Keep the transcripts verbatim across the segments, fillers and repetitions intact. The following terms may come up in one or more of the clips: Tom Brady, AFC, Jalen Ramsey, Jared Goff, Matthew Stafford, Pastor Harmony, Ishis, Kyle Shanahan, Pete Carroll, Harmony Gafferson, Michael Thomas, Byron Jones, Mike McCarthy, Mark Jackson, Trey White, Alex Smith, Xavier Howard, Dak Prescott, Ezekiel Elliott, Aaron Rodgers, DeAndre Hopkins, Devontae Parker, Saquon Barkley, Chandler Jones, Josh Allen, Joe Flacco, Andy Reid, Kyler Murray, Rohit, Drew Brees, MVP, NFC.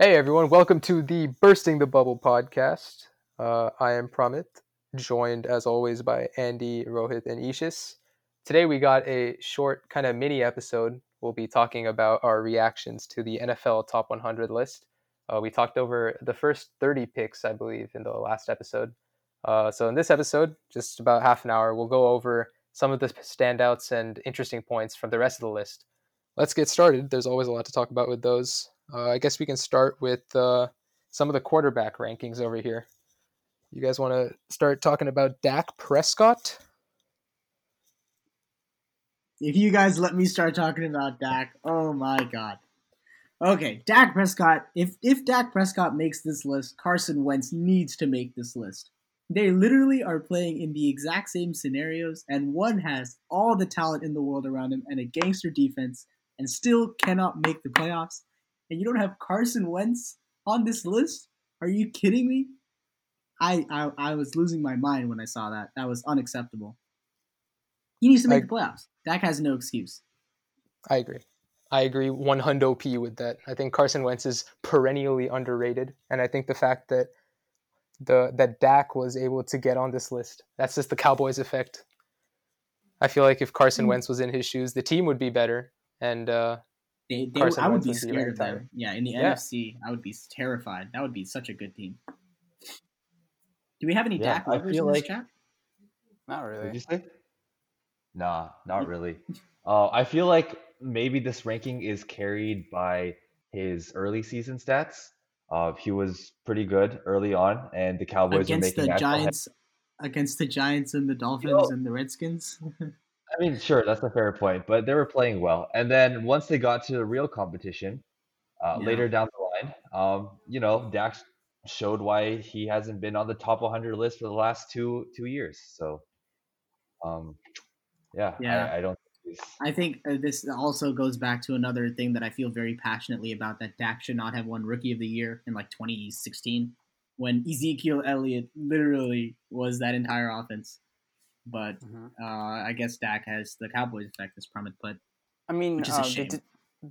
Hey everyone, welcome to the Bursting the Bubble podcast. Uh, I am Pramit, joined as always by Andy, Rohit, and Ishis. Today we got a short kind of mini episode. We'll be talking about our reactions to the N F L Top one hundred list. Uh, we talked over the first thirty picks, I believe, in the last episode. Uh, so in this episode, just about half an hour, we'll go over some of the standouts and interesting points from the rest of the list. Let's get started. There's always a lot to talk about with those. Uh, I guess we can start with uh, some of the quarterback rankings over here. You guys want to start talking about Dak Prescott? If you guys let me start talking about Dak, oh my God. Okay, Dak Prescott, if, if Dak Prescott makes this list, Carson Wentz needs to make this list. They literally are playing in the exact same scenarios, and one has all the talent in the world around him and a gangster defense and still cannot make the playoffs. And you don't have Carson Wentz on this list? Are you kidding me? I, I I was losing my mind when I saw that. That was unacceptable. He needs to make I, the playoffs. Dak has no excuse. I agree. I agree one hundred percent with that. I think Carson Wentz is perennially underrated. And I think the fact that the that Dak was able to get on this list, that's just the Cowboys effect. I feel like if Carson mm-hmm. Wentz was in his shoes, the team would be better. And uh They, they, I would be scared of them. Yeah, in the yeah. N F C, I would be terrified. That would be such a good team. Do we have any yeah, Dak lovers in like... this chat? Not really. Did you say? Nah, not really. uh, I feel like maybe this ranking is carried by his early season stats. Uh, he was pretty good early on, and the Cowboys were making the Giants head. Against the Giants and the Dolphins you know, and the Redskins. I mean, sure, that's a fair point, but they were playing well. And then once they got to the real competition, uh, yeah. later down the line, um, you know, Dak showed why he hasn't been on the top one hundred list for the last two two years. So, um, yeah, yeah, I, I don't. Think I think this also goes back to another thing that I feel very passionately about: that Dak should not have won Rookie of the Year in like twenty sixteen, when Ezekiel Elliott literally was that entire offense. But mm-hmm. uh, I guess Dak has the Cowboys effect, as Pramit put. I mean, which is uh, a shame. They, did,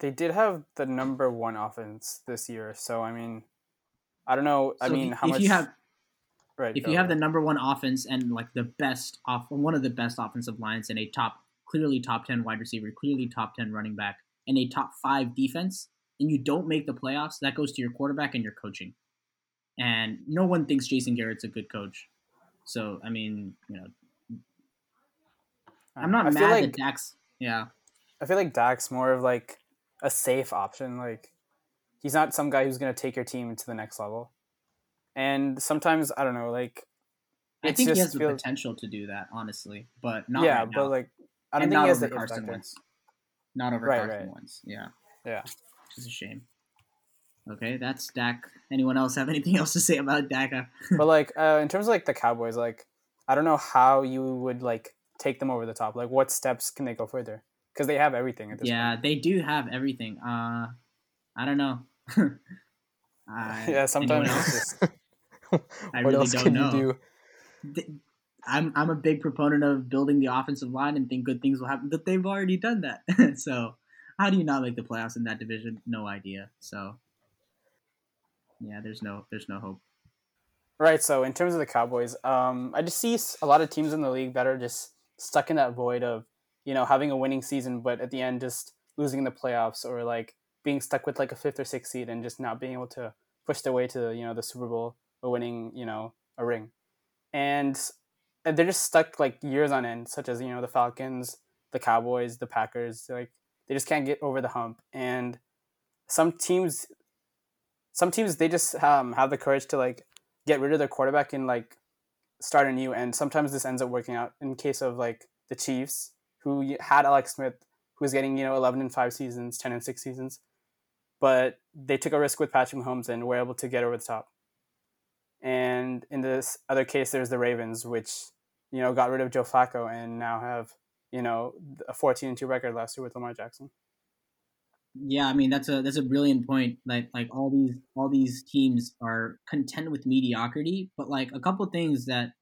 they did have the number one offense this year. So, I mean, I don't know. So I mean, if, how if much. You have, right, if you ahead. have the number one offense and like the best off, one of the best offensive lines and a top, clearly top ten wide receiver, clearly top ten running back, and a top five defense, and you don't make the playoffs, that goes to your quarterback and your coaching. And no one thinks Jason Garrett's a good coach. So, I mean, you know. I'm not I mad feel like, at Dak's. Yeah, I feel like Dak's more of like a safe option. Like he's not some guy who's gonna take your team to the next level. And sometimes I don't know. Like I think just he has feels... the potential to do that, honestly, but not. Yeah, right now. But like I don't and think not he has the Carson Wentz. Not over right, Carson Wentz. Right. Yeah. Yeah. Which is a shame. Okay, that's Dak. Anyone else have anything else to say about Dak? But like uh, in terms of like the Cowboys, like I don't know how you would like. Take them over the top. Like, what steps can they go further? Because they have everything at this yeah, point. Yeah, they do have everything. Uh, I don't know. uh, yeah, sometimes it's just... I what really else don't can know. You do? I'm I'm a big proponent of building the offensive line and think good things will happen, but they've already done that. So, how do you not make the playoffs in that division? No idea. So, yeah, there's no there's no hope. Right. So, in terms of the Cowboys, um, I just see a lot of teams in the league that are just stuck in that void of, you know, having a winning season, but at the end just losing in the playoffs or like being stuck with like a fifth or sixth seed and just not being able to push their way to, you know, the Super Bowl or winning, you know, a ring. And they're just stuck like years on end, such as, you know, the Falcons, the Cowboys, the Packers, like they just can't get over the hump. And some teams, some teams, they just um, have the courage to like get rid of their quarterback and like start anew. And sometimes this ends up working out in case of like the Chiefs, who had Alex Smith, who was getting, you know, eleven and five seasons, ten and six seasons, but they took a risk with Patrick Mahomes and were able to get over the top. And in this other case, there's the Ravens, which, you know, got rid of Joe Flacco and now have, you know, a fourteen and two record last year with Lamar Jackson. Yeah, I mean that's a that's a brilliant point. Like like all these all these teams are content with mediocrity, but like a couple of things that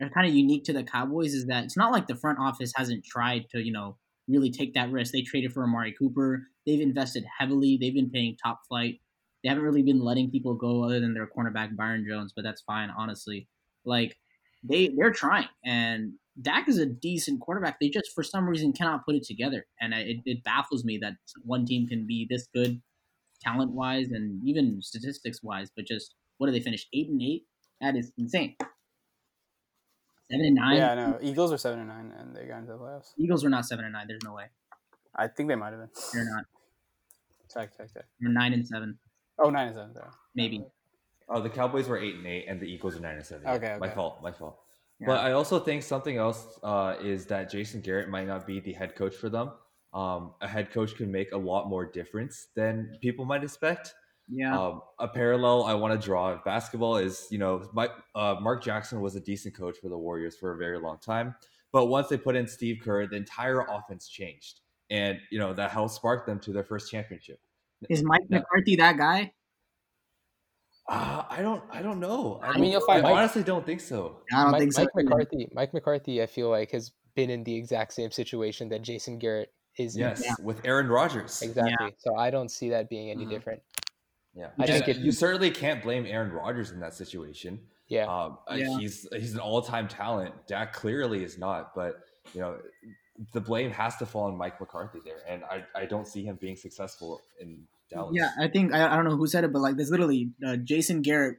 are kind of unique to the Cowboys is that it's not like the front office hasn't tried to, you know, really take that risk. They traded for Amari Cooper. They've invested heavily. They've been paying top flight They haven't really been letting people go other than their cornerback, Byron Jones, but that's fine, honestly. Like, they, they're trying. And Dak is a decent quarterback. They just, for some reason, cannot put it together. And it, it baffles me that one team can be this good talent-wise and even statistics-wise, but just, what do they finish, eight and eight? That is insane. Seven and nine? Yeah, I know. Eagles are seven and nine, and they got into the playoffs. Eagles were not seven and nine. There's no way. I think they might have been. They're not. Check, check, check. They're nine and seven. Oh, nine and seven, though. Maybe. Oh, the Cowboys were eight and eight, and the Eagles are nine and seven. Okay, okay. My fault. My fault. Yeah. But I also think something else uh, is that Jason Garrett might not be the head coach for them. Um, a head coach can make a lot more difference than people might expect. Yeah. Um, a parallel I want to draw in basketball is, you know, Mike, uh, Mark Jackson was a decent coach for the Warriors for a very long time. But once they put in Steve Kerr, the entire offense changed. And, you know, that helped spark them to their first championship. Is Mike now, McCarthy that guy? Uh, I don't I don't know. I, I mean, you'll find I Mike, honestly don't think so. I don't Mike, think so. Mike McCarthy, Mike McCarthy, I feel like, has been in the exact same situation that Jason Garrett is yes, in. Yes, with Aaron Rodgers. Exactly. Yeah. So I don't see that being any mm-hmm. different. Yeah, I think it, you certainly can't blame Aaron Rodgers in that situation. Yeah. Um, yeah, he's he's an all-time talent. Dak clearly is not, but you know, the blame has to fall on Mike McCarthy there, and I, I don't see him being successful in Dallas. Yeah, I think I, I don't know who said it, but like there's literally uh, Jason Garrett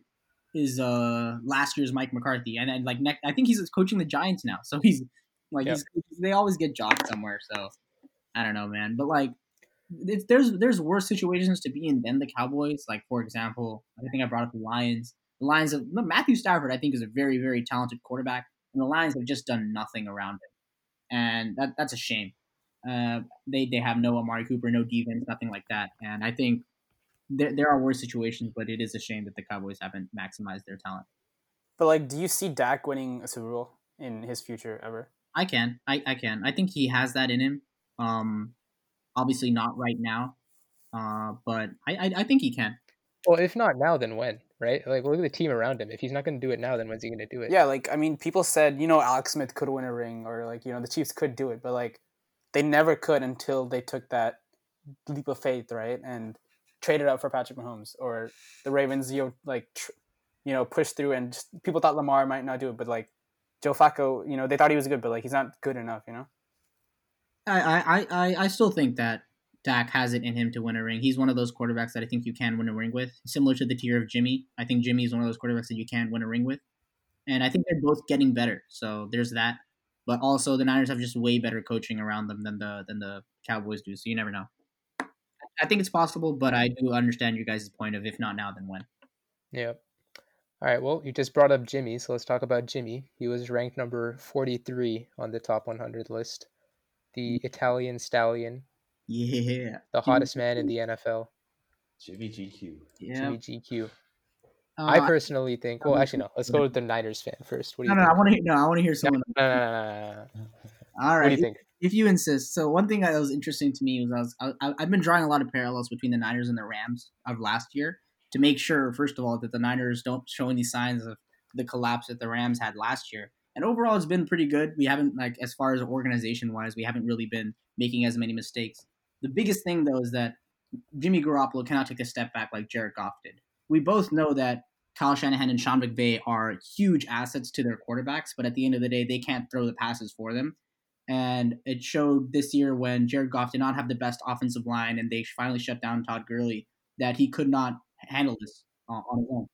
is uh, last year's Mike McCarthy, and then like next, I think he's coaching the Giants now, so he's like yep. he's, they always get jobs somewhere. So I don't know, man, but like. It's, there's there's worse situations to be in than the Cowboys. Like, for example, I think I brought up the Lions. The Lions, have, Matthew Stafford, I think, is a very, very talented quarterback, and the Lions have just done nothing around him. And that that's a shame. Uh, they they have no Amari Cooper, no defense, nothing like that. And I think there, there are worse situations, but it is a shame that the Cowboys haven't maximized their talent. But, like, do you see Dak winning a Super Bowl in his future ever? I can. I, I can. I think he has that in him. Um... Obviously not right now, uh, but I, I I think he can. Well, if not now, then when, right? Like, look at the team around him. If he's not going to do it now, then when's he going to do it? Yeah, like, I mean, people said, you know, Alex Smith could win a ring or, like, you know, the Chiefs could do it, but, like, they never could until they took that leap of faith, right, and traded up for Patrick Mahomes. Or the Ravens, you know, like, tr- you know, pushed through, and just, people thought Lamar might not do it, but, like, Joe Flacco, you know, they thought he was good, but, like, he's not good enough, you know? I, I, I still think that Dak has it in him to win a ring. He's one of those quarterbacks that I think you can win a ring with, similar to the tier of Jimmy. I think Jimmy is one of those quarterbacks that you can win a ring with. And I think they're both getting better, so there's that. But also the Niners have just way better coaching around them than the than the Cowboys do, so you never know. I think it's possible, but I do understand your guys' point of if not now, then when. Yeah. All right, well, you just brought up Jimmy, so let's talk about Jimmy. He was ranked number forty-three on the top one hundred list. The Italian stallion. Yeah. The hottest man in the N F L. Jimmy G Q. Yeah. Jimmy G Q. Uh, I personally think... Well, actually, no. Let's go with the Niners fan first. What do you no, think? No, I want to hear, no, I want to hear someone. No, no, no, no, no, no. All right. What do you think? If, if you insist. So one thing that was interesting to me was I was, I, I've been drawing a lot of parallels between the Niners and the Rams of last year to make sure, first of all, that the Niners don't show any signs of the collapse that the Rams had last year. And overall, it's been pretty good. We haven't, like, as far as organization-wise, we haven't really been making as many mistakes. The biggest thing, though, is that Jimmy Garoppolo cannot take a step back like Jared Goff did. We both know that Kyle Shanahan and Sean McVay are huge assets to their quarterbacks, but at the end of the day, they can't throw the passes for them. And it showed this year when Jared Goff did not have the best offensive line and they finally shut down Todd Gurley that he could not handle this uh, on his own.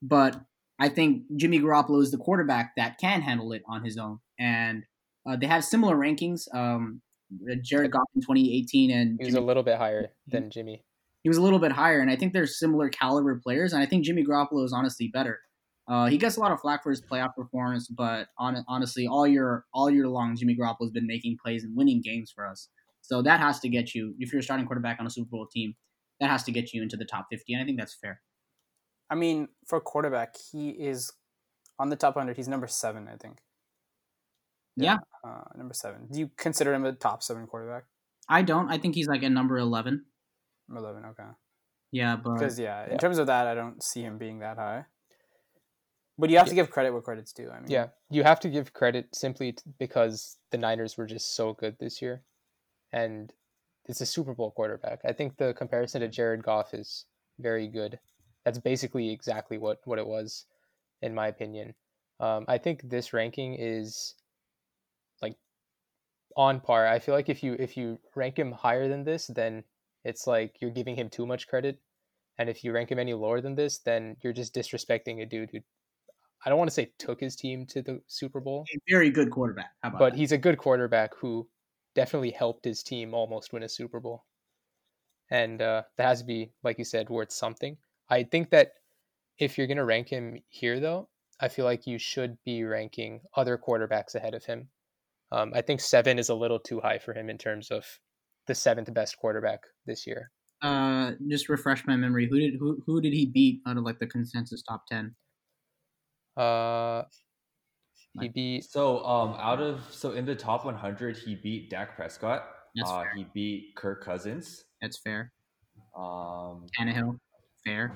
But I think Jimmy Garoppolo is the quarterback that can handle it on his own. And uh, they have similar rankings. Um, Jared Goff in twenty eighteen. And he was Jimmy, a little bit higher than Jimmy. He was a little bit higher. And I think they're similar caliber players. And I think Jimmy Garoppolo is honestly better. Uh, he gets a lot of flack for his playoff performance. But on, honestly, all year all year long, Jimmy Garoppolo has been making plays and winning games for us. So that has to get you, if you're a starting quarterback on a Super Bowl team, that has to get you into the top fifty. And I think that's fair. I mean, for quarterback, he is on the top one hundred. He's number seven, I think. Yeah. yeah. Uh, number seven. Do you consider him a top seven quarterback? I don't. I think he's like a number eleven. eleven, okay. Yeah, but... Because, yeah, in yeah. terms of that, I don't see him being that high. But you have yeah. to give credit where credit's due. I mean, yeah, you have to give credit simply because the Niners were just so good this year. And it's a Super Bowl quarterback. I think the comparison to Jared Goff is... very good. That's basically exactly what, what it was, in my opinion. Um, I think this ranking is like on par. I feel like if you if you rank him higher than this, then it's like you're giving him too much credit. And if you rank him any lower than this, then you're just disrespecting a dude who, I don't want to say took his team to the Super Bowl. A very good quarterback. How about but that? He's a good quarterback who definitely helped his team almost win a Super Bowl. And uh, that has to be, like you said, worth something. I think that if you're going to rank him here, though, I feel like you should be ranking other quarterbacks ahead of him. Um, I think seven is a little too high for him in terms of the seventh best quarterback this year. Uh, just refresh my memory. Who did who who did he beat out of like the consensus top ten? Uh, he beat so um out of so in the top one hundred he beat Dak Prescott. That's uh, fair. He beat Kirk Cousins. That's fair. Um, Tannehill, fair.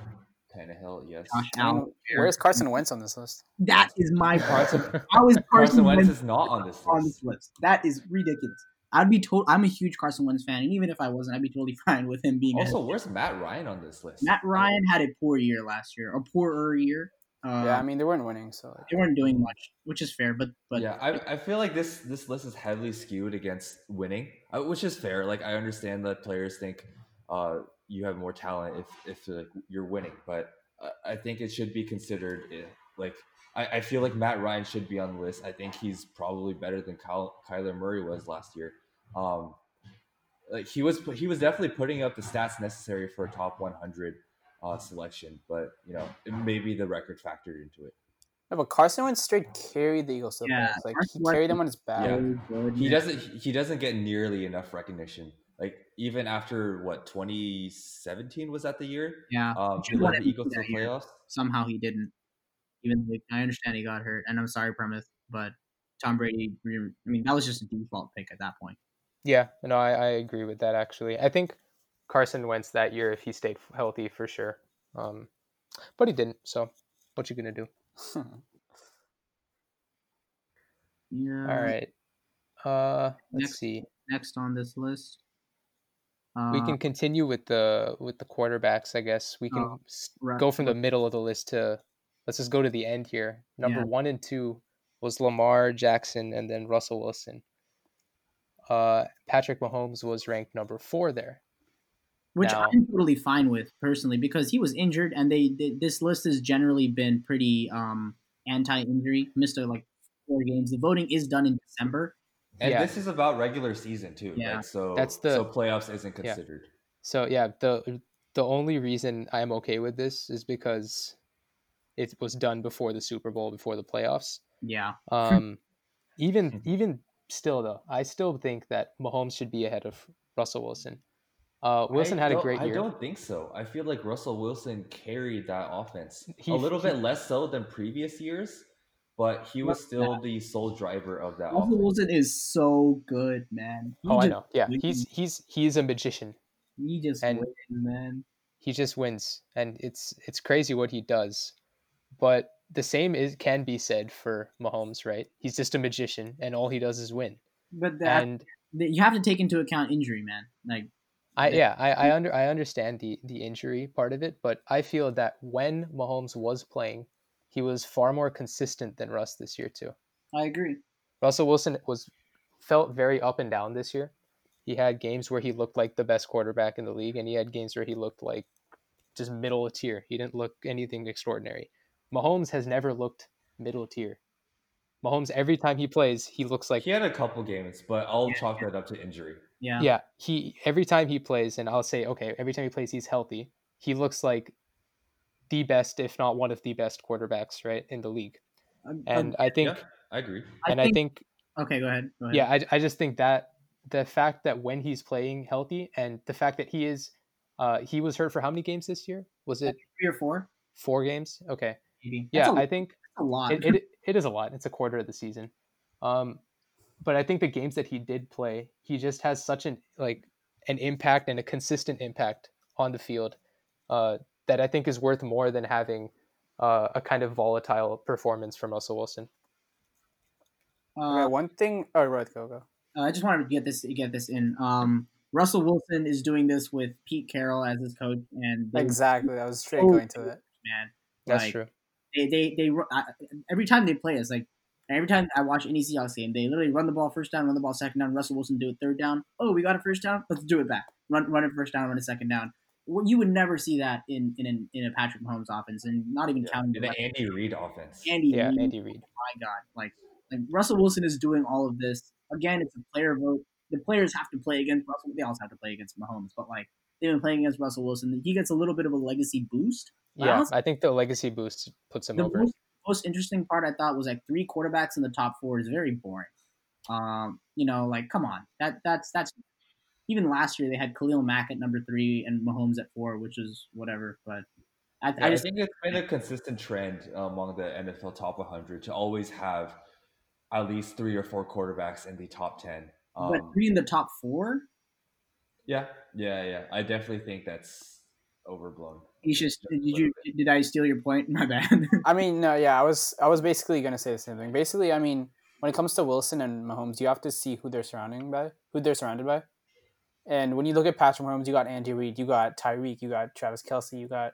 Tannehill, yes. Josh Allen. Where is Carson Wentz on this list? That is my Carson. How is Carson, Carson Wentz, Wentz is not on this list. On this list? That is ridiculous. I'd be told I'm a huge Carson Wentz fan, and even if I wasn't, I'd be totally fine with him being. Also, where's Matt Ryan on this list? Matt Ryan had a poor year last year, a poorer year. Um, yeah, I mean they weren't winning, so they weren't doing much, which is fair. But but yeah, I I feel like this this list is heavily skewed against winning, which is fair. Like I understand that players think uh, you have more talent if if like, you're winning, but I think it should be considered like. I feel like Matt Ryan should be on the list. I think he's probably better than Kyle, Kyler Murray was last year. Um, like he was, he was definitely putting up the stats necessary for a top one hundred uh, selection, but you know, maybe the record factored into it. No, but Carson Wentz straight carried the Eagles. So yeah, like he carried them on his back. Yeah. He doesn't, he doesn't get nearly enough recognition. Like even after what twenty seventeen was that the year? Yeah, um, he led the Eagles to the playoffs. Somehow he didn't. Even like, I understand he got hurt, and I'm sorry, Pramit, but Tom Brady, I mean, that was just a default pick at that point. Yeah, no, I, I agree with that, actually. I think Carson Wentz that year, if he stayed healthy, for sure. Um, but he didn't, so what you going to do? Yeah. All right. Uh, let's next, see. Next on this list. Uh, we can continue with the with the quarterbacks, I guess. We can uh, right, go from right. the middle of the list to... Let's just go to the end here. Number yeah. one and two was Lamar Jackson and then Russell Wilson. Uh, Patrick Mahomes was ranked number four there. Which now, I'm totally fine with, personally, because he was injured, and they, they this list has generally been pretty um, anti-injury. Missed like four games. The voting is done in December. And yeah. this is about regular season, too. Yeah. Right? So, That's the, so playoffs isn't considered. Yeah. So, yeah, the the only reason I'm okay with this is because... It was done before the Super Bowl, before the playoffs. Yeah. Um, even even still, though, I still think that Mahomes should be ahead of Russell Wilson. Uh, Wilson I had a great year. I don't think so. I feel like Russell Wilson carried that offense. He, a little he, bit less so than previous years, but he was still that. the sole driver of that Russell offense. Russell Wilson is so good, man. He oh, I know. Yeah, wins. he's he's he's a magician. He just and wins, man. He just wins, and it's it's crazy what he does. But the same is can be said for Mahomes, right? He's just a magician, and all he does is win. But that, and you have to take into account injury, man. Like, I it, yeah, I I, under, I understand the, the injury part of it, but I feel that when Mahomes was playing, he was far more consistent than Russ this year too. I agree. Russell Wilson was felt very up and down this year. He had games where he looked like the best quarterback in the league, and he had games where he looked like just middle of tier. He didn't look anything extraordinary. Mahomes has never looked middle tier. Mahomes, every time he plays, he looks like... He had a couple games, but I'll yeah, chalk yeah. that up to injury. Yeah. Yeah. He every time he plays, and I'll say, okay, every time he plays, he's healthy. He looks like the best, if not one of the best quarterbacks, right, in the league. I'm, and I'm, I think... Yeah, I agree. And I think... I think okay, go ahead. Go ahead. Yeah, I, I just think that the fact that when he's playing healthy and the fact that he is... Uh, he was hurt for how many games this year? Was it... Three or four. Four games? Okay. That's yeah, a, I think a lot. It, it it is a lot. It's a quarter of the season, um, but I think the games that he did play, he just has such an like an impact and a consistent impact on the field uh, that I think is worth more than having uh, a kind of volatile performance from Russell Wilson. Uh, okay, one thing. Oh, right, go go. Uh, I just wanted to get this get this in. Um, Russell Wilson is doing this with Pete Carroll as his coach, and exactly I was straight so going to it. Man, that's like, true. They they they I, every time they play us, like every time I watch any Seahawks game, they literally run the ball first down, run the ball second down. Russell Wilson do it third down. Oh, we got a first down. Let's do it back. Run run it first down. Run it second down. You would never see that in in an, in a Patrick Mahomes offense, and not even yeah. counting the, the Andy Reid offense. Andy, yeah, Reid, Andy Reid. Oh my God, like like Russell Wilson is doing all of this again. It's a player vote. The players have to play against Russell. They also have to play against Mahomes, but like they've been playing against Russell Wilson. He gets a little bit of a legacy boost. Yeah, honestly, I think the legacy boost puts him the over. Most, most interesting part I thought was like three quarterbacks in the top four is very boring. Um, you know, like come on, that that's that's. Even last year, they had Khalil Mack at number three and Mahomes at four, which is whatever. But I, yeah, I just I think it's been a consistent trend among the N F L top one hundred to always have at least three or four quarterbacks in the top ten. Um, but three in the top four? Yeah, yeah, yeah. I definitely think that's overblown. You should, did you did I steal your point? My bad. I mean, no, yeah, I was I was basically going to say the same thing. Basically, I mean, when it comes to Wilson and Mahomes, you have to see who they're surrounding by, who they're surrounded by. And when you look at Patrick Mahomes, you got Andy Reid, you got Tyreek, you got Travis Kelce, you got,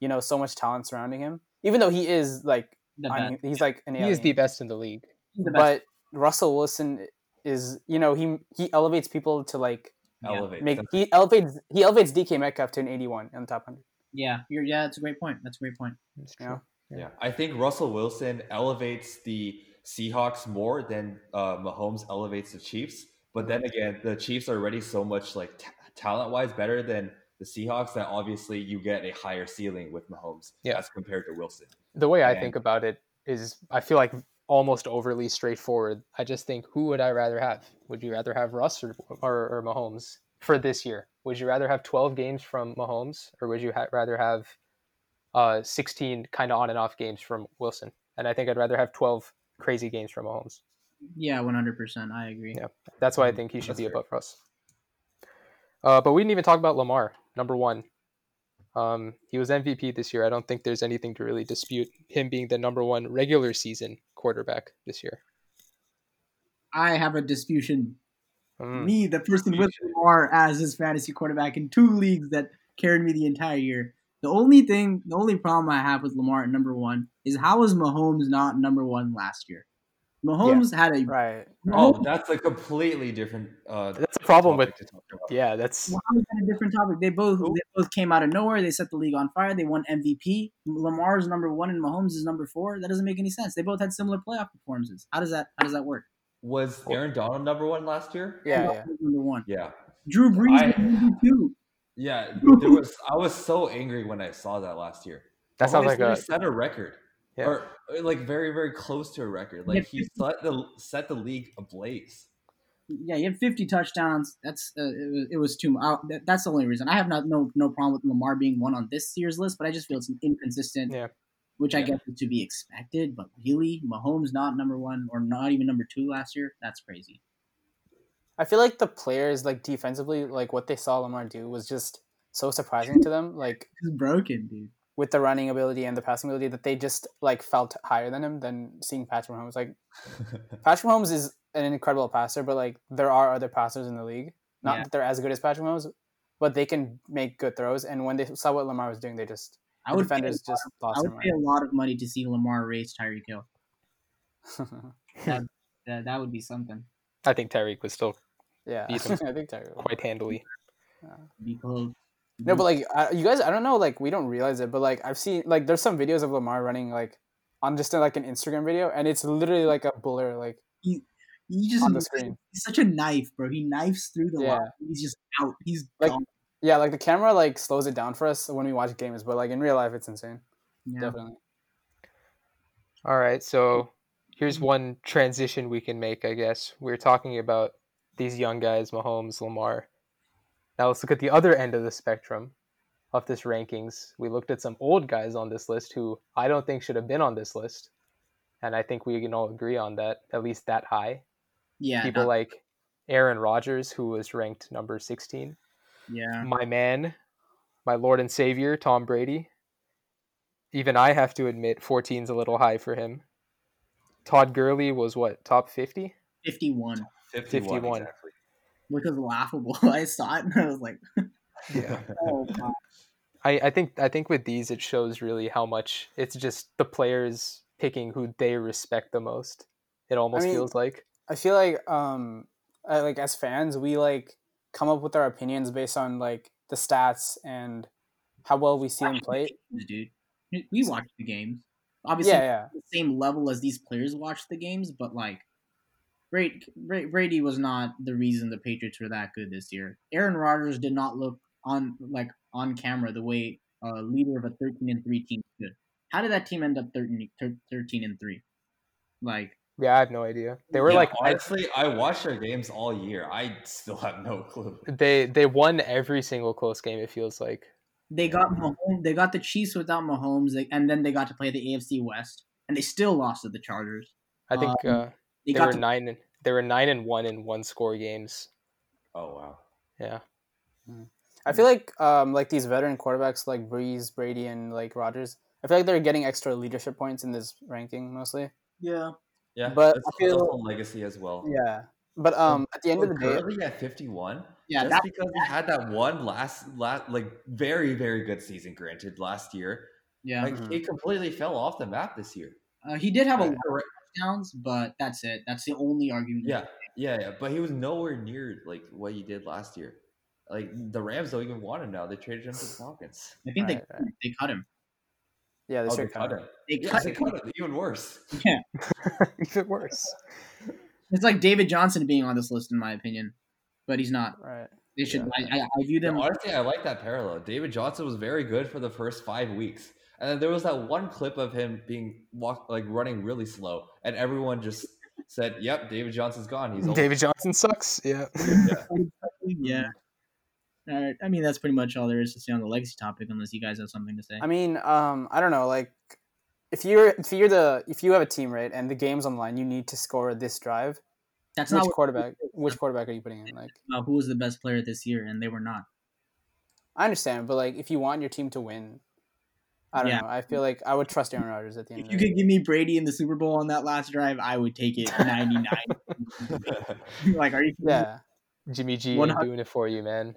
you know, so much talent surrounding him. Even though he is like, on, he's like an alien. He is the best in the league. The but Russell Wilson is, you know, he he elevates people to like elevate. Make, he elevates he elevates D K Metcalf to an eighty-one in the top one hundred. Yeah, you're, yeah, that's a great point. That's a great point. That's true. Yeah. Yeah. yeah, I think Russell Wilson elevates the Seahawks more than uh, Mahomes elevates the Chiefs. But then again, the Chiefs are already so much like t- talent-wise better than the Seahawks that obviously you get a higher ceiling with Mahomes yeah. as compared to Wilson. The way and, I think about it is I feel like almost overly straightforward. I just think, who would I rather have? Would you rather have Russ or, or, or Mahomes for this year? Would you rather have twelve games from Mahomes or would you ha- rather have uh, sixteen kind of on and off games from Wilson? And I think I'd rather have twelve crazy games from Mahomes. Yeah, one hundred percent. I agree. Yeah, that's why I think he should that's be fair. above Russ. Uh, but we didn't even talk about Lamar, number one. Um, he was M V P this year. I don't think there's anything to really dispute him being the number one regular season quarterback this year. I have a disputation. Mm. Me, the person with Lamar as his fantasy quarterback in two leagues that carried me the entire year. The only thing, the only problem I have with Lamar at number one is how was Mahomes not number one last year? Mahomes yeah, had a right. Mahomes, oh, that's a completely different. Uh, that's a problem with. Yeah, that's. Mahomes had a different topic. They both Ooh. they both came out of nowhere. They set the league on fire. They won M V P. Lamar's number one and Mahomes is number four. That doesn't make any sense. They both had similar playoff performances. How does that? How does that work? Was Aaron Donald number one last year? Yeah, yeah. number one. Yeah. Drew Brees I, number two. Yeah, there was. I was so angry when I saw that last year. That sounds like a set a record. Yeah. Or like very, very close to a record. Like he set the set the league ablaze. Yeah, he had fifty touchdowns. That's uh, it, was, it was too much. That, that's the only reason. I have not no no problem with Lamar being one on this year's list, but I just feel it's inconsistent. Yeah. Which yeah. I guess is to be expected. But really, Mahomes not number one or not even number two last year. That's crazy. I feel like the players like defensively, like what they saw Lamar do was just so surprising to them. Like he's broken, dude. With the running ability and the passing ability that they just like felt higher than him than seeing Patrick Mahomes. Like Patrick Mahomes is an incredible passer, but like there are other passers in the league. Not yeah. that they're as good as Patrick Mahomes, but they can make good throws. And when they saw what Lamar was doing, they just I the would defenders just of, lost. I would their pay mind. a lot of money to see Lamar raise Tyreek Hill. that, that that would be something. I think Tyreek was still yeah. I think Tyreek quite handily. Yeah. Because No, but like I, you guys, I don't know. Like we don't realize it, but like I've seen like there's some videos of Lamar running like on just like an Instagram video, and it's literally like a bullet like he, he just on the screen. He's such a knife, bro. He knifes through the yeah. line. He's just out. He's like gone. yeah, like the camera like slows it down for us when we watch games, but like in real life, it's insane. Yeah. Definitely. All right, so here's one transition we can make. I guess we're talking about these young guys, Mahomes, Lamar. Now let's look at the other end of the spectrum of this rankings. We looked at some old guys on this list who I don't think should have been on this list. And I think we can all agree on that, at least that high. Yeah. People no. like Aaron Rodgers, who was ranked number sixteen. Yeah. My man, my Lord and Savior, Tom Brady. Even I have to admit fourteen's a little high for him. Todd Gurley was what, top fifty? fifty-one. fifty-one, fifty-one. Exactly. which was laughable. I saw it and I was like, yeah. Oh, God. I, I think I think with these, it shows really how much it's just the players picking who they respect the most. It almost I mean, feels like. I feel like, um, I, like as fans, we like come up with our opinions based on like the stats and how well we see them play. Dude, we watch the games. Obviously, yeah, yeah. The same level as these players watch the games, but like, Brady, Brady was not the reason the Patriots were that good this year. Aaron Rodgers did not look on like on camera the way a uh, leader of a thirteen and three team should. How did that team end up thirteen and three? Like, yeah, I have no idea. They were yeah, like honestly, I, I watched their games all year. I still have no clue. They they won every single close game. It feels like they got Mahomes, they got the Chiefs without Mahomes, and then they got to play the A F C West, and they still lost to the Chargers. I think. Um, uh, They, they were to... nine. And, they were nine and one in one score games. Oh wow! Yeah, I feel like um, like these veteran quarterbacks like Breeze, Brady, and like Rodgers. I feel like they're getting extra leadership points in this ranking mostly. Yeah, yeah. But that's I feel a legacy as well. Yeah, but um, at the end well, of the day, Gurley at fifty-one. Yeah, that's because he had that one last, last, like very, very good season. Granted, last year. Yeah, like mm-hmm. He completely fell off the map this year. Uh, he did have yeah. a. Downs, but that's it. That's the only argument. Yeah, yeah, yeah. But he was nowhere near like what he did last year. Like the Rams don't even want him now. They traded him to the Falcons. I think right, they right. they cut him. Yeah, they, oh, sure they cut him. him. They, yeah, cut, they him. cut him. Even worse. Yeah, even worse. It's like David Johnson being on this list, in my opinion, but he's not. Right. They should. Yeah. I, I, I view them. No, honestly, I like that parallel. David Johnson was very good for the first five weeks. And then there was that one clip of him being walk, like running really slow, and everyone just said, "Yep, David Johnson's gone. He's old. David Johnson sucks." Yeah, yeah. yeah. All right. I mean, that's pretty much all there is to say on the legacy topic, unless you guys have something to say. I mean, um, I don't know. Like, if you're if you're the if you have a team, right, and the game's on the line, you need to score this drive. That's which not quarterback. Which quarterback are you putting in? Like, uh, who was the best player this year, and they were not. I understand, but like, if you want your team to win. I don't yeah. know. I feel like I would trust Aaron Rodgers at the end. If you could give me Brady in the Super Bowl on that last drive, I would take it ninety-nine. Like, are you? Yeah. Jimmy G ain't doing it for you, man.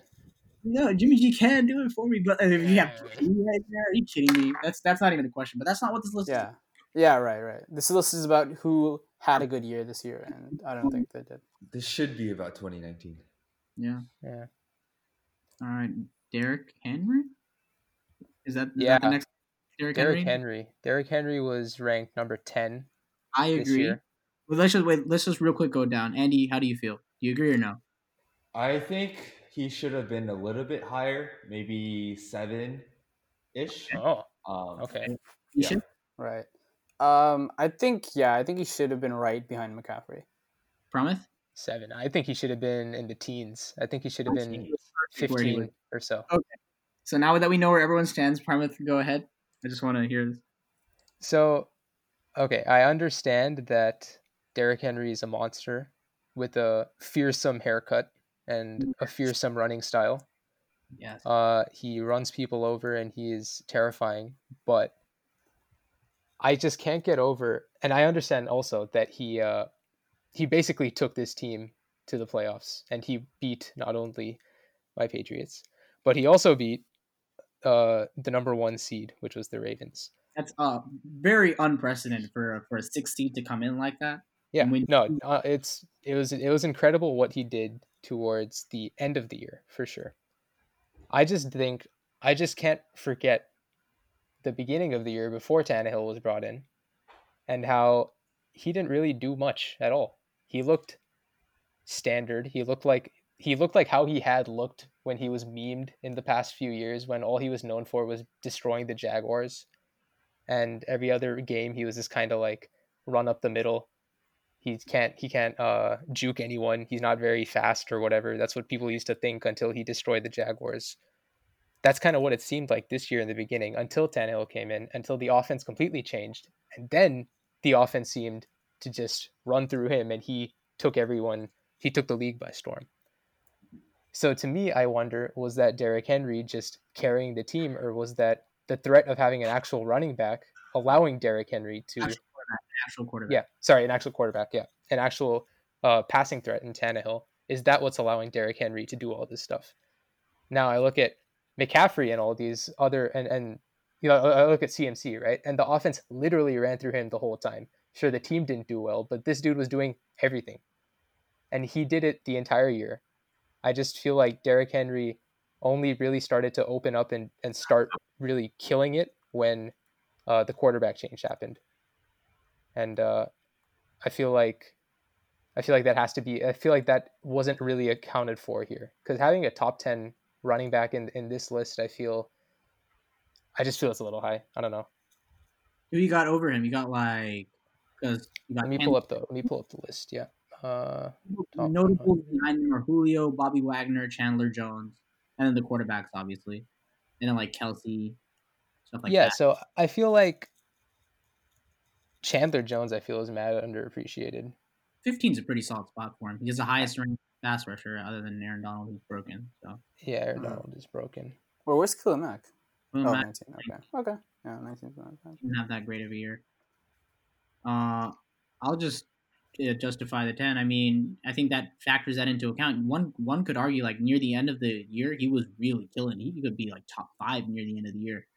No, Jimmy G can do it for me, but if you have Brady right there, are you kidding me? That's that's not even a question. But that's not what this list yeah. is. Yeah, right, right. This list is about who had a good year this year, and I don't think they did. This should be about twenty nineteen. Yeah. Yeah. All right, Derrick Henry? Is that is yeah. that the next? Derrick Henry? Henry. Derrick Henry was ranked number ten. I agree. Well, let's just wait. Let's just real quick go down. Andy, how do you feel? Do you agree or no? I think he should have been a little bit higher, maybe seven ish. Oh, um, okay. You yeah. should? Right. Um, I think yeah. I think he should have been right behind McCaffrey. Promise? Seven. I think he should have been in the teens. I think he should have I been fifteen or so. Okay. So now that we know where everyone stands, Pramit, go ahead. I just want to hear this. So, okay, I understand that Derrick Henry is a monster with a fearsome haircut and a fearsome running style. Yes. Uh, he runs people over and he is terrifying, but I just can't get over, and I understand also that he uh, he basically took this team to the playoffs, and he beat not only my Patriots, but he also beat Uh, the number one seed, which was the Ravens. That's uh very unprecedented for for a six seed to come in like that. Yeah, when- no, uh, it's it was it was incredible what he did towards the end of the year for sure. I just think I just can't forget the beginning of the year before Tannehill was brought in, and how he didn't really do much at all. He looked standard. He looked like. He looked like how he had looked when he was memed in the past few years, when all he was known for was destroying the Jaguars, and every other game he was just kind of like run up the middle. He can't he can't uh, juke anyone. He's not very fast or whatever. That's what people used to think until he destroyed the Jaguars. That's kind of what it seemed like this year in the beginning, until Tannehill came in, until the offense completely changed, and then the offense seemed to just run through him, and he took everyone. He took the league by storm. So to me, I wonder, was that Derrick Henry just carrying the team, or was that the threat of having an actual running back allowing Derrick Henry to... Actual quarterback. An actual quarterback. Yeah, sorry, an actual quarterback, yeah. An actual uh, passing threat in Tannehill. Is that what's allowing Derrick Henry to do all this stuff? Now I look at McCaffrey and all these other, and, and you know, I look at C M C, right? And the offense literally ran through him the whole time. Sure, the team didn't do well, but this dude was doing everything. And he did it the entire year. I just feel like Derrick Henry only really started to open up and, and start really killing it when uh, the quarterback change happened. And uh, I feel like I feel like that has to be, I feel like that wasn't really accounted for here. Because having a top ten running back in, in this list, I feel, I just feel it's a little high. I don't know. Who you got over him? You got like, because let me pull up the, let me pull up the list. Yeah. Uh, Notable behind them are Julio, Bobby Wagner, Chandler Jones, and then the quarterbacks, obviously. And then like Kelsey, stuff like yeah, that. Yeah, so I feel like Chandler Jones, I feel, is mad underappreciated. fifteen is a pretty solid spot for him. He's the highest ranked pass rusher other than Aaron Donald, who's broken. So yeah, Aaron Donald is broken. Well, where's Khalil Mack? Khalil oh, Mack. nineteen Okay. Okay. Yeah, nineteen Didn't have that great of a year. Uh, I'll just justify the ten. I mean, I think that factors that into account. One one could argue, like, near the end of the year, he was really killing. He could be, like, top five near the end of the year.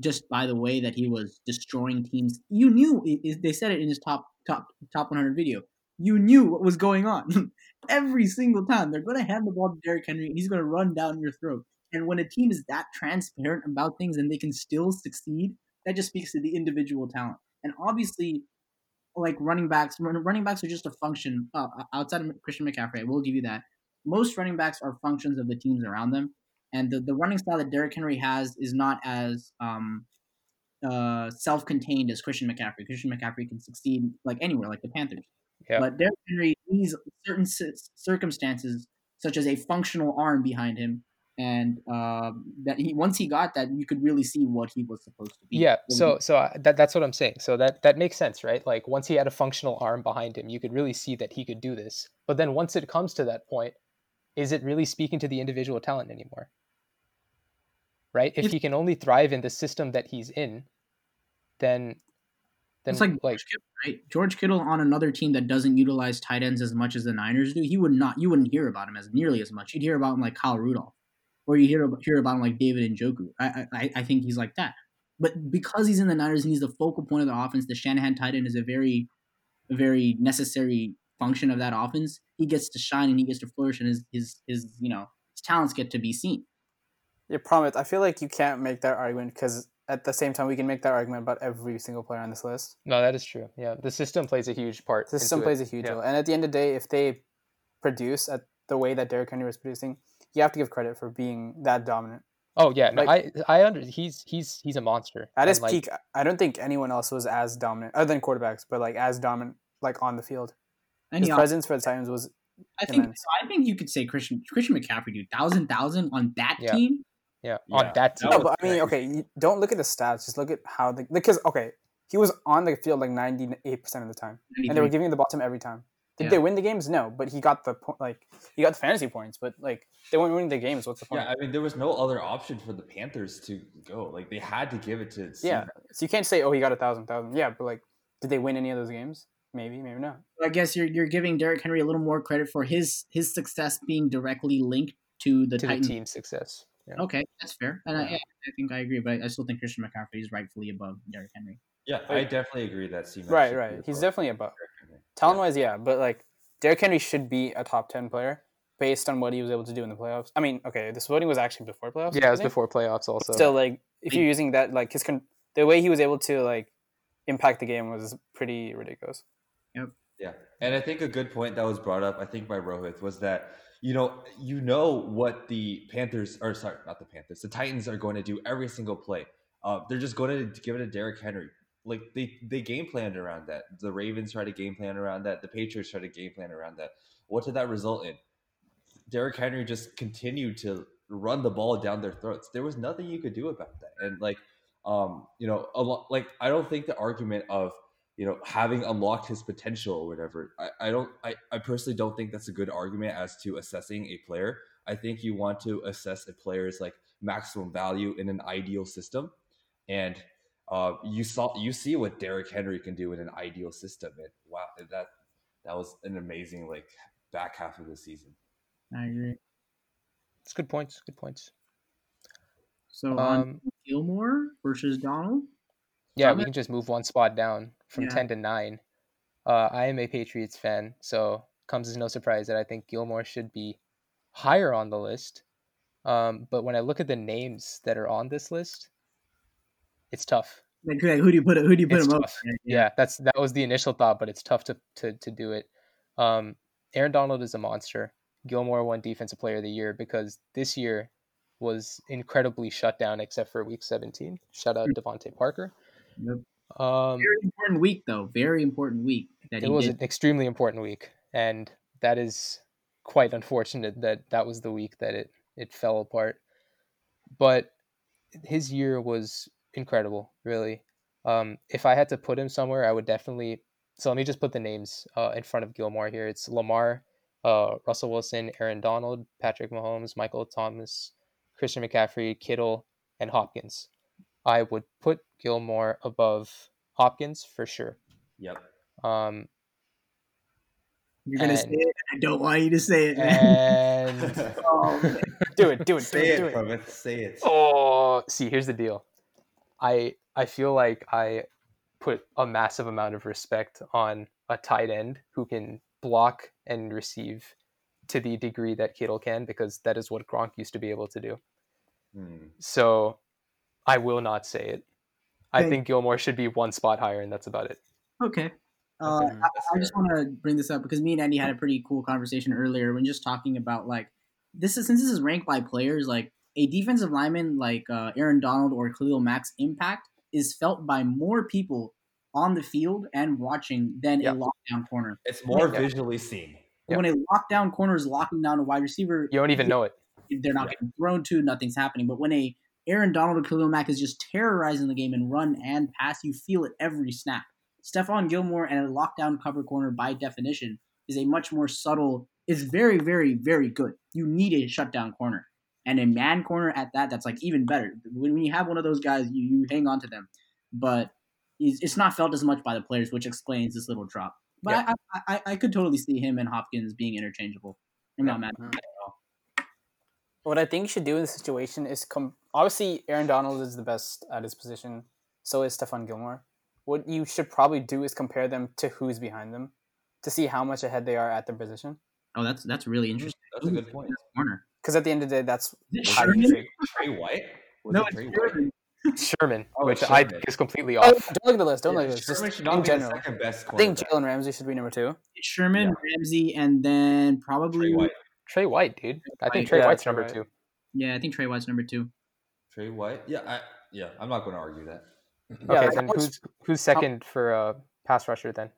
Just by the way that he was destroying teams. You knew, they said it in his top top top one hundred video. You knew what was going on. Every single time, they're going to hand the ball to Derrick Henry, and he's going to run down your throat. And when a team is that transparent about things and they can still succeed, that just speaks to the individual talent. And obviously, like running backs, running backs are just a function. Uh, outside of Christian McCaffrey, I will give you that. Most running backs are functions of the teams around them. And the, the running style that Derrick Henry has is not as um, uh, self-contained as Christian McCaffrey. Christian McCaffrey can succeed like anywhere, like the Panthers. Yeah. But Derrick Henry needs certain c- circumstances, such as a functional arm behind him, and uh, that he once he got that, you could really see what he was supposed to be. Yeah, so so I, that that's what I'm saying. So that that makes sense, right? Like once he had a functional arm behind him, you could really see that he could do this. But then once it comes to that point, is it really speaking to the individual talent anymore? Right? If it's, he can only thrive in the system that he's in, then then it's like, like George Kittle, right? George Kittle on another team that doesn't utilize tight ends as much as the Niners do, he would not. You wouldn't hear about him as nearly as much. You'd hear about him like Kyle Rudolph. Or you hear about, hear about him like David Njoku. I, I I think he's like that. But because he's in the Niners and he's the focal point of the offense, the Shanahan tight end is a very, very necessary function of that offense. He gets to shine and he gets to flourish, and his his, his you know his talents get to be seen. Yeah, Pramit, I feel like you can't make that argument because at the same time we can make that argument about every single player on this list. No, that is true. Yeah, the system plays a huge part. The system plays it. a huge yeah. role, and at the end of the day, if they produce at the way that Derrick Henry was producing, you have to give credit for being that dominant. Oh yeah, no, like, I I under he's he's he's a monster. At his like, peak, I don't think anyone else was as dominant, other than quarterbacks, but like as dominant, like on the field. And his presence also, for the Titans was. I immense. think I think you could say Christian Christian McCaffrey, dude, thousand thousand on that yeah. team. Yeah, yeah, on that team. No, but I mean, okay, you don't look at the stats. Just look at how the because okay, he was on the field like ninety eight percent of the time, and they were giving the ball to him every time. Did yeah. they win the games? No, but he got the po- like he got the fantasy points, but like they weren't winning the games. What's the point? Yeah, I mean there was no other option for the Panthers to go. Like they had to give it to. Yeah, so you can't say oh he got a thousand thousand. Yeah, but like did they win any of those games? Maybe, maybe not. I guess you're you're giving Derrick Henry a little more credit for his his success being directly linked to the to Titans. The team success. Yeah. Okay, that's fair, and yeah. I, I think I agree, but I still think Christian McCaffrey is rightfully above Derrick Henry. Yeah, I definitely agree that C-Mac right, right. He's definitely above. Talent wise, yeah, but like Derrick Henry should be a top ten player based on what he was able to do in the playoffs. I mean, okay, this voting was actually before playoffs. Yeah, it was before playoffs also. So like, if you're using that, like his con- the way he was able to like impact the game was pretty ridiculous. Yep. Yeah, and I think a good point that was brought up, I think by Rohith, was that you know you know what the Panthers or sorry, not the Panthers, the Titans are going to do every single play. Uh, they're just going to give it to Derrick Henry. Like they, they game planned around that. The Ravens tried to game plan around that. The Patriots tried to game plan around that. What did that result in? Derrick Henry just continued to run the ball down their throats. There was nothing you could do about that. And like, um, you know, a lot, like I don't think the argument of you know having unlocked his potential or whatever. I, I don't. I, I personally don't think that's a good argument as to assessing a player. I think you want to assess a player's like maximum value in an ideal system, and. Uh, you saw, you see what Derrick Henry can do in an ideal system. And wow, that that was an amazing like back half of the season. I agree. It's good points. Good points. So um, on Gilmore versus Donald. Yeah, I'm we at- can just move one spot down from yeah. ten to nine. Uh, I am a Patriots fan, so comes as no surprise that I think Gilmore should be higher on the list. Um, but when I look at the names that are on this list, it's tough. Like, like who do you put? Who do you put it's him up? Yeah, yeah, that's that was the initial thought, but it's tough to to to do it. Um, Aaron Donald is a monster. Gilmore won Defensive Player of the Year because this year was incredibly shut down, except for Week seventeen. Shout out Devontae Parker. Yep. Um, very important week, though. Very important week. That it was did. an extremely important week, and that is quite unfortunate that that was the week that it it fell apart. But his year was incredible, really. Um, if I had to put him somewhere, I would definitely. So let me just put the names uh, in front of Gilmore here. It's Lamar, uh, Russell Wilson, Aaron Donald, Patrick Mahomes, Michael Thomas, Christian McCaffrey, Kittle, and Hopkins. I would put Gilmore above Hopkins for sure. Yep. Um, You're going to say it. I don't want you to say it. And... oh, do it, do it, say do it, do it. Say it, Pramit. Say it. Oh, see, here's the deal. I I feel like I put a massive amount of respect on a tight end who can block and receive to the degree that Kittle can, because that is what Gronk used to be able to do. Mm. So... I will not say it. I okay. think Gilmore should be one spot higher, and that's about it. Okay. Uh, okay. I, I just want to bring this up because me and Andy had a pretty cool conversation earlier when just talking about, like, this is since this is ranked by players, like, a defensive lineman like uh, Aaron Donald or Khalil Mack's impact is felt by more people on the field and watching than yep. a lockdown corner. It's more yeah. visually seen. Yep. When a lockdown corner is locking down a wide receiver, you don't even know it. They're not yeah. getting thrown to, nothing's happening. But when a Aaron Donald or Khalil Mack is just terrorizing the game and run and pass. You feel it every snap. Stephon Gilmore and a lockdown cover corner by definition is a much more subtle, is very, very, very good. You need a shutdown corner. And a man corner at that, that's like even better. When you have one of those guys, you, you hang on to them. But it's not felt as much by the players, which explains this little drop. But yeah. I, I I could totally see him and Hopkins being interchangeable. I'm yeah. not mad at that at all. What I think you should do in this situation is come. Obviously, Aaron Donald is the best at his position. So is Stephon Gilmore. What you should probably do is compare them to who's behind them to see how much ahead they are at their position. Oh, that's that's really interesting. That's a good point. Because at the end of the day, that's Sherman? Trey White. Was no, it Trey it's Sherman. White? Sherman, oh, which Sherman. I think is completely off. Oh, don't look at the list. Don't yeah, look at the list. Just in general, best I think Jalen Ramsey should be number two. It's Sherman, yeah. Ramsey, and then probably. Trey White. Trey White, dude. I think Trey yeah, White's Trey number White. two. Yeah, I think Trey White's number two. Trey White? Yeah, I, yeah. I'm not going to argue that. Yeah, okay, then who's who's second how, for uh, pass rusher then?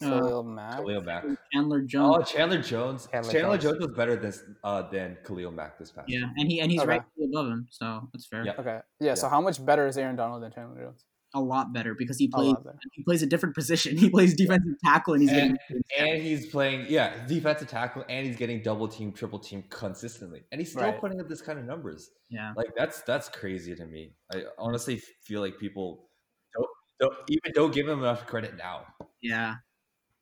Khalil uh, Mack. Khalil Mack. Chandler Jones. Oh, Chandler Jones. Chandler, Chandler Jones. Jones was better this, uh, than Khalil Mack this past. Yeah, and he and he's okay. right above him, so that's fair. Yeah. Okay. Yeah, yeah. So how much better is Aaron Donald than Chandler Jones? A lot better because he plays he plays a different position. He plays defensive tackle and he's and, getting and he's playing yeah defensive tackle and he's getting double team, triple team consistently, and he's still right. putting up this kind of numbers. Yeah, like that's that's crazy to me. I honestly feel like people don't, don't even don't give him enough credit now. Yeah,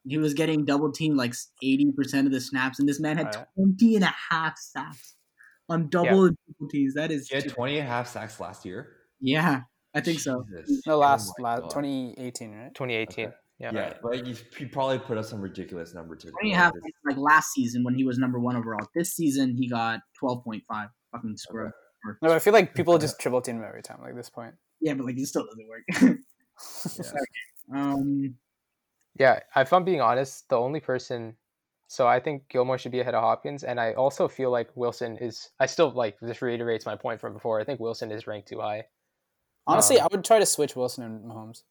he was getting double teamed like eighty percent of the snaps, and this man had right. twenty and a half sacks on double yeah. triple teams. That is he had twenty and a half sacks last year. Yeah. I think Jesus. so. No, last, oh last twenty eighteen, right? twenty eighteen, okay. yeah. Yeah, but he, he probably put up some ridiculous number too. He had like last season when he was number one overall. This season he got twelve point five. Fucking screw. Okay. No, but I feel like people just triple team him every time, like this point. Yeah, but like it still doesn't work. yeah. Okay. Um. Yeah, if I'm being honest, the only person. So I think Gilmore should be ahead of Hopkins, and I also feel like Wilson is. I still like this reiterates my point from before. I think Wilson is ranked too high. Honestly, um, I would try to switch Wilson and Mahomes.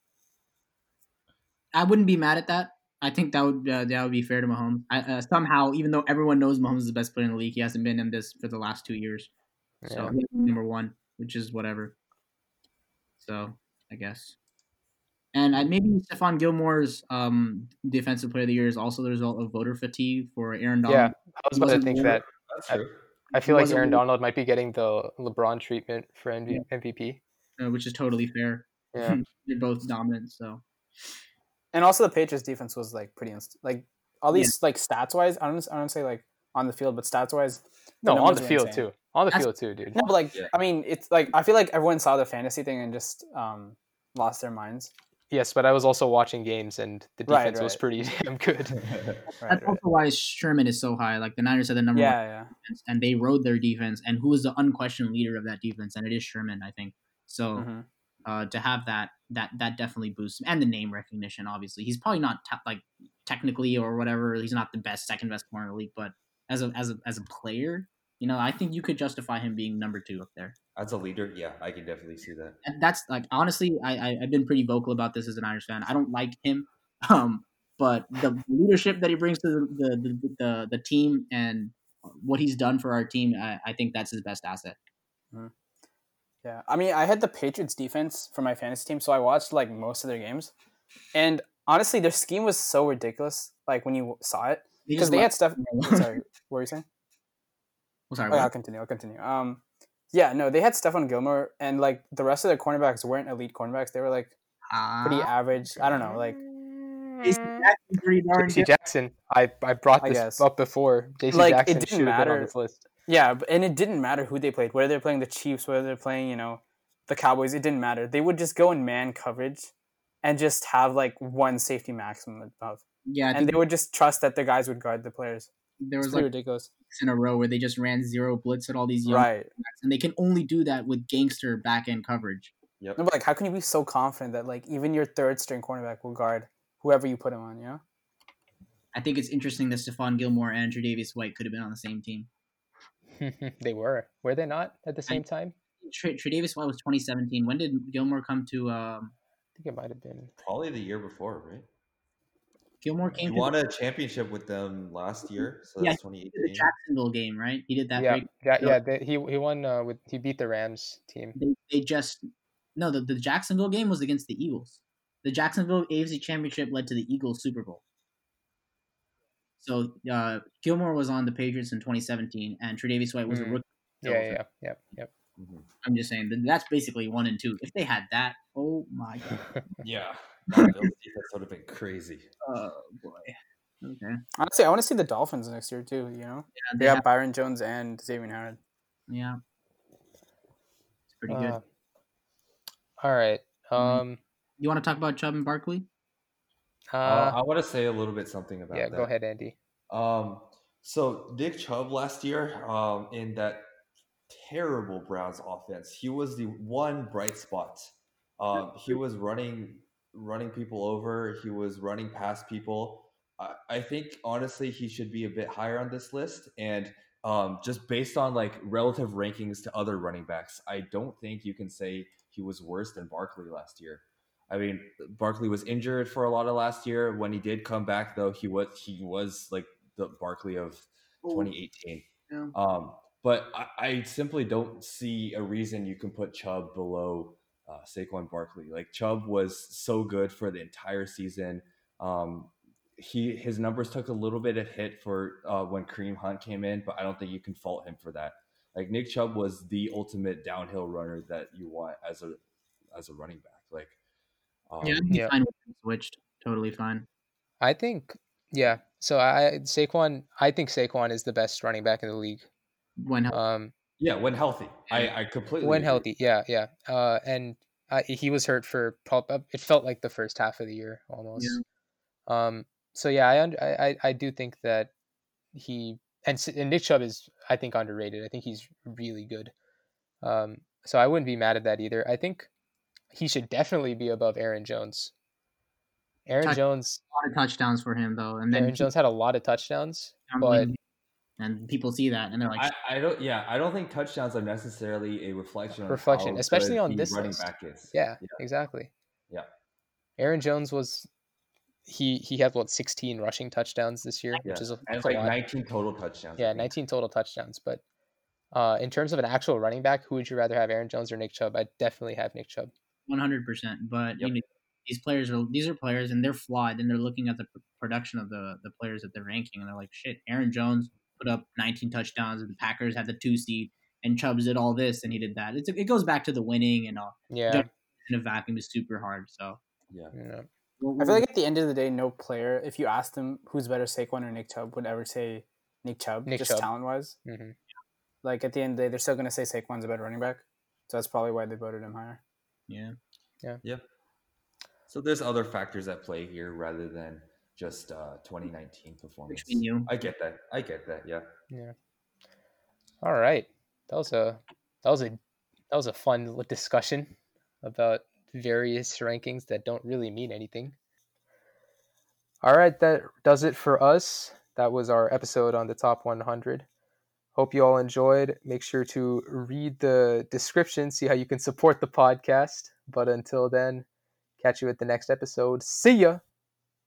I wouldn't be mad at that. I think that would uh, that would be fair to Mahomes. I, uh, somehow, even though everyone knows Mahomes is the best player in the league, he hasn't been in this for the last two years. Yeah. So he's number one, which is whatever. So I guess, and I, maybe Stephon Gilmore's um, defensive player of the year is also the result of voter fatigue for Aaron Donald. Yeah, I was about to think that. That's true. I, I feel like Aaron Donald might be getting the LeBron treatment for M V P. Uh, which is totally fair. Yeah. They're both dominant, so. And also the Patriots defense was like pretty inst- like at least yeah. like stats wise, I don't I don't say like on the field, but stats wise, no, on the field insane. too. On the That's, field too, dude. No, but like yeah. I mean, it's like I feel like everyone saw the fantasy thing and just um, lost their minds. Yes, but I was also watching games, and the defense right, right. was pretty damn good. That's right, also right. why Sherman is so high. Like, the Niners are the number yeah, one yeah. defense, and they rode their defense, and who is the unquestioned leader of that defense? And it is Sherman, I think. So mm-hmm. uh, to have that, that that definitely boosts him. And the name recognition, obviously. He's probably not, te- like, technically or whatever, he's not the best, second best corner in the league, but as a, as a, as a player, you know, I think you could justify him being number two up there. As a leader, yeah, I can definitely see that. And that's like, honestly, I, I, I've been pretty vocal about this as an Irish fan. I don't like him, um, but the leadership that he brings to the the, the, the the team and what he's done for our team, I, I think that's his best asset. Mm-hmm. Yeah, I mean, I had the Patriots defense for my fantasy team, so I watched like most of their games. And honestly, their scheme was so ridiculous, like when you saw it, because they had stuff. Sorry, what were you saying? I'm sorry. Oh, yeah, I'll continue. I'll continue. Um. Yeah, no, they had Stephon Gilmore, and like the rest of their cornerbacks weren't elite cornerbacks. They were like pretty average. I don't know, like J C Jackson. I I brought this I up before. J C like, Jackson should have been on this list. Yeah, and it didn't matter who they played. Whether they're playing the Chiefs, whether they're playing, you know, the Cowboys, it didn't matter. They would just go in man coverage, and just have like one safety maximum above. Yeah, and they would just trust that the guys would guard the players. There was it's like ridiculous in a row where they just ran zero blitz at all these young right. and they can only do that with gangster back end coverage. Yep. No, but like, how can you be so confident that like even your third string cornerback will guard whoever you put him on? You know, I think it's interesting that Stephon Gilmore and Tre'Davious White could have been on the same team. They were, were they not at the same I, time? Tre- Tre'Davious White was twenty seventeen. When did Gilmore come to? Um, I think it might have been probably the year before, right? Gilmore came. He won a championship with them last year, so yeah, that's twenty eighteen. He did the Jacksonville game, right? He did that. Yeah, yeah, yeah. They, he he won uh, with he beat the Rams team. They, they just no the, the Jacksonville game was against the Eagles. The Jacksonville A F C Championship led to the Eagles Super Bowl. So uh, Gilmore was on the Patriots in twenty seventeen, and Tre'Davious White was mm. a rookie. Yeah, yeah, yeah, yeah, yeah. Mm-hmm. I'm just saying that that's basically one and two. If they had that, oh my god. Yeah. That would have been crazy. Oh boy. Okay. Honestly, I want to see the Dolphins next year too. You know, yeah, they, they have, have Byron Jones and Xavier Howard. Yeah, it's pretty uh, good. All right. Um, you want to talk about Chubb and Barkley? Uh, uh, I want to say a little bit something about. Yeah, that. Go ahead, Andy. Um, so Nick Chubb last year, um, in that terrible Browns offense, he was the one bright spot. Um, he was running. running people over. He was running past people. I, I think, honestly, he should be a bit higher on this list. And um, just based on like relative rankings to other running backs, I don't think you can say he was worse than Barkley last year. I mean, Barkley was injured for a lot of last year. When he did come back, though, he was he was like the Barkley of twenty eighteen. Yeah. Um, but I, I simply don't see a reason you can put Chubb below Uh, Saquon Barkley. Like, Chubb was so good for the entire season. Um, he his numbers took a little bit of hit for uh, when Kareem Hunt came in, but I don't think you can fault him for that. Like, Nick Chubb was the ultimate downhill runner that you want as a as a running back. Like, um, yeah, yeah. Fine with switched, totally fine. I think, yeah. So I Saquon, I think Saquon is the best running back in the league. When um. Yeah, when healthy. I, I completely When agree. healthy, yeah, yeah. Uh, and I, he was hurt for – it felt like the first half of the year almost. Yeah. Um. So, yeah, I, I I do think that he – and and Nick Chubb is, I think, underrated. I think he's really good. Um. So I wouldn't be mad at that either. I think he should definitely be above Aaron Jones. Aaron Touch, Jones – a lot of touchdowns for him, though. And then Aaron he, Jones had a lot of touchdowns, but – and people see that, and they're like, I, "I don't, yeah, I don't think touchdowns are necessarily a reflection, reflection, on especially on this running list. back is." Yeah, yeah, exactly. Yeah, Aaron Jones was he he had what sixteen rushing touchdowns this year, yeah. which is a, and it's like lot. nineteen total touchdowns. Yeah, nineteen total touchdowns. But uh, in terms of an actual running back, who would you rather have, Aaron Jones or Nick Chubb? I definitely have Nick Chubb, one hundred percent. But yep. you know, these players are these are players, and they're flawed, and they're looking at the production of the the players that they're ranking, and they're like, "Shit, Aaron Jones put up nineteen touchdowns, and the Packers had the two seed, and Chubbs did all this, and he did that." It's, it goes back to the winning and all. Yeah, in a vacuum is super hard. So yeah, yeah. I feel like at the end of the day, no player, if you asked them who's better, Saquon or Nick Chubb, would ever say Nick Chubb, Nick just Chubb. talent-wise. Mm-hmm. Like, at the end of the day, they're still going to say Saquon's a better running back. So that's probably why they voted him higher. Yeah. Yeah. Yeah. So there's other factors at play here rather than just uh, twenty nineteen performance. Between you. I get that. I get that. Yeah. Yeah. All right. That was a that was a that was a fun discussion about various rankings that don't really mean anything. All right, that does it for us. That was our episode on the top one hundred. Hope you all enjoyed. Make sure to read the description, see how you can support the podcast. But until then, catch you at the next episode. See ya!